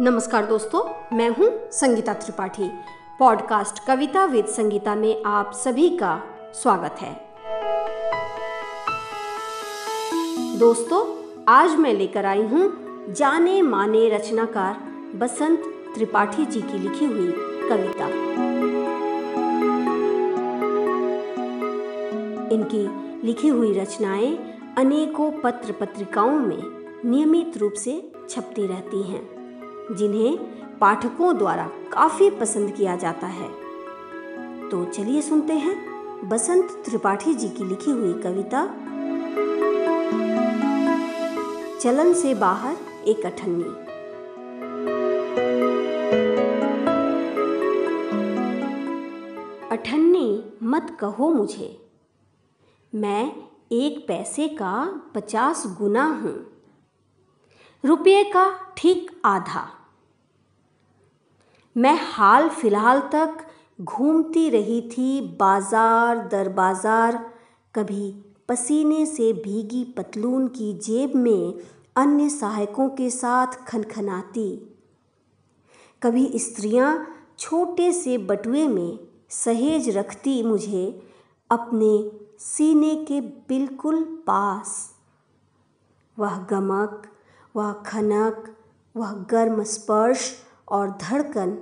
नमस्कार दोस्तों, मैं हूं संगीता त्रिपाठी। पॉडकास्ट कविता वेद संगीता में आप सभी का स्वागत है। दोस्तों, आज मैं लेकर आई हूं जाने माने रचनाकार बसंत त्रिपाठी जी की लिखी हुई कविता। इनकी लिखी हुई रचनाएं अनेकों पत्र पत्रिकाओं में नियमित रूप से छपती रहती हैं, जिन्हें पाठकों द्वारा काफी पसंद किया जाता है। तो चलिए सुनते हैं बसंत त्रिपाठी जी की लिखी हुई कविता चलन से बाहर एक अठन्नी। अठन्नी मत कहो मुझे, मैं एक पैसे का 50 गुना हूँ, रुपये का ठीक आधा। मैं हाल फिलहाल तक घूमती रही थी बाजार दर बाजार, कभी पसीने से भीगी पतलून की जेब में अन्य सहायकों के साथ खनखनाती, कभी स्त्रियां छोटे से बटुए में सहेज रखती मुझे अपने सीने के बिल्कुल पास। वह गमक, वह खनक, वह गर्म स्पर्श और धड़कन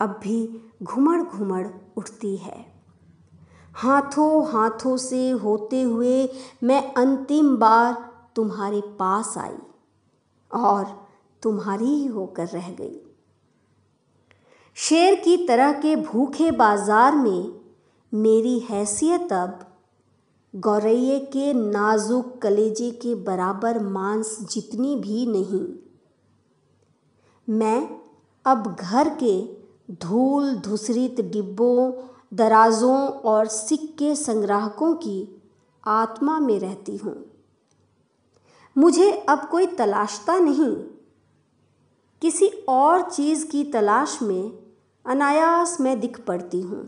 अब भी घुमड़ घुमड़ उठती है। हाथों हाथों से होते हुए मैं अंतिम बार तुम्हारे पास आई और तुम्हारी ही होकर रह गई। शेर की तरह के भूखे बाजार में मेरी हैसियत अब गौरैये के नाजुक कलेजे के बराबर मांस जितनी भी नहीं। मैं अब घर के धूल धुसरित डिब्बों, दराजों और सिक्के संग्राहकों की आत्मा में रहती हूँ। मुझे अब कोई तलाशता नहीं, किसी और चीज़ की तलाश में अनायास मैं दिख पड़ती हूँ।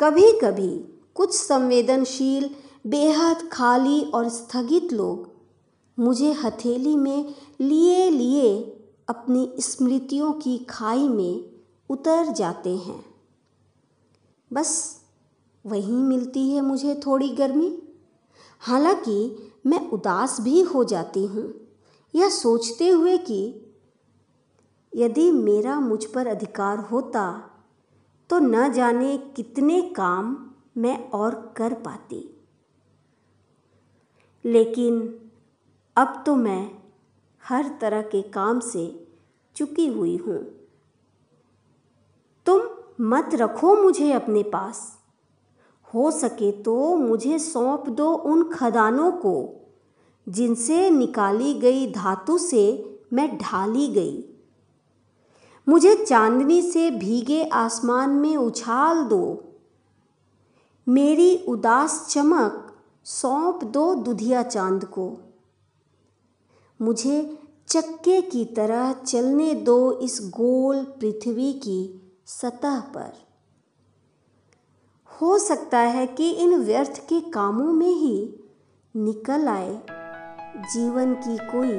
कभी कभी कुछ संवेदनशील, बेहद खाली और स्थगित लोग मुझे हथेली में लिए लिए अपनी स्मृतियों की खाई में उतर जाते हैं। बस वहीं मिलती है मुझे थोड़ी गर्मी। हालांकि मैं उदास भी हो जाती हूँ, यह सोचते हुए कि यदि मेरा मुझ पर अधिकार होता तो न जाने कितने काम मैं और कर पाती। लेकिन अब तो मैं हर तरह के काम से चुकी हुई हूँ। तुम मत रखो मुझे अपने पास, हो सके तो मुझे सौंप दो उन खदानों को जिनसे निकाली गई धातु से मैं ढाली गई। मुझे चांदनी से भीगे आसमान में उछाल दो, मेरी उदास चमक सौंप दो दुधिया चांद को। मुझे चक्के की तरह चलने दो इस गोल पृथ्वी की सतह पर। हो सकता है कि इन व्यर्थ के कामों में ही निकल आए जीवन की कोई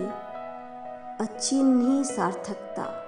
अचिन्ह सार्थकता।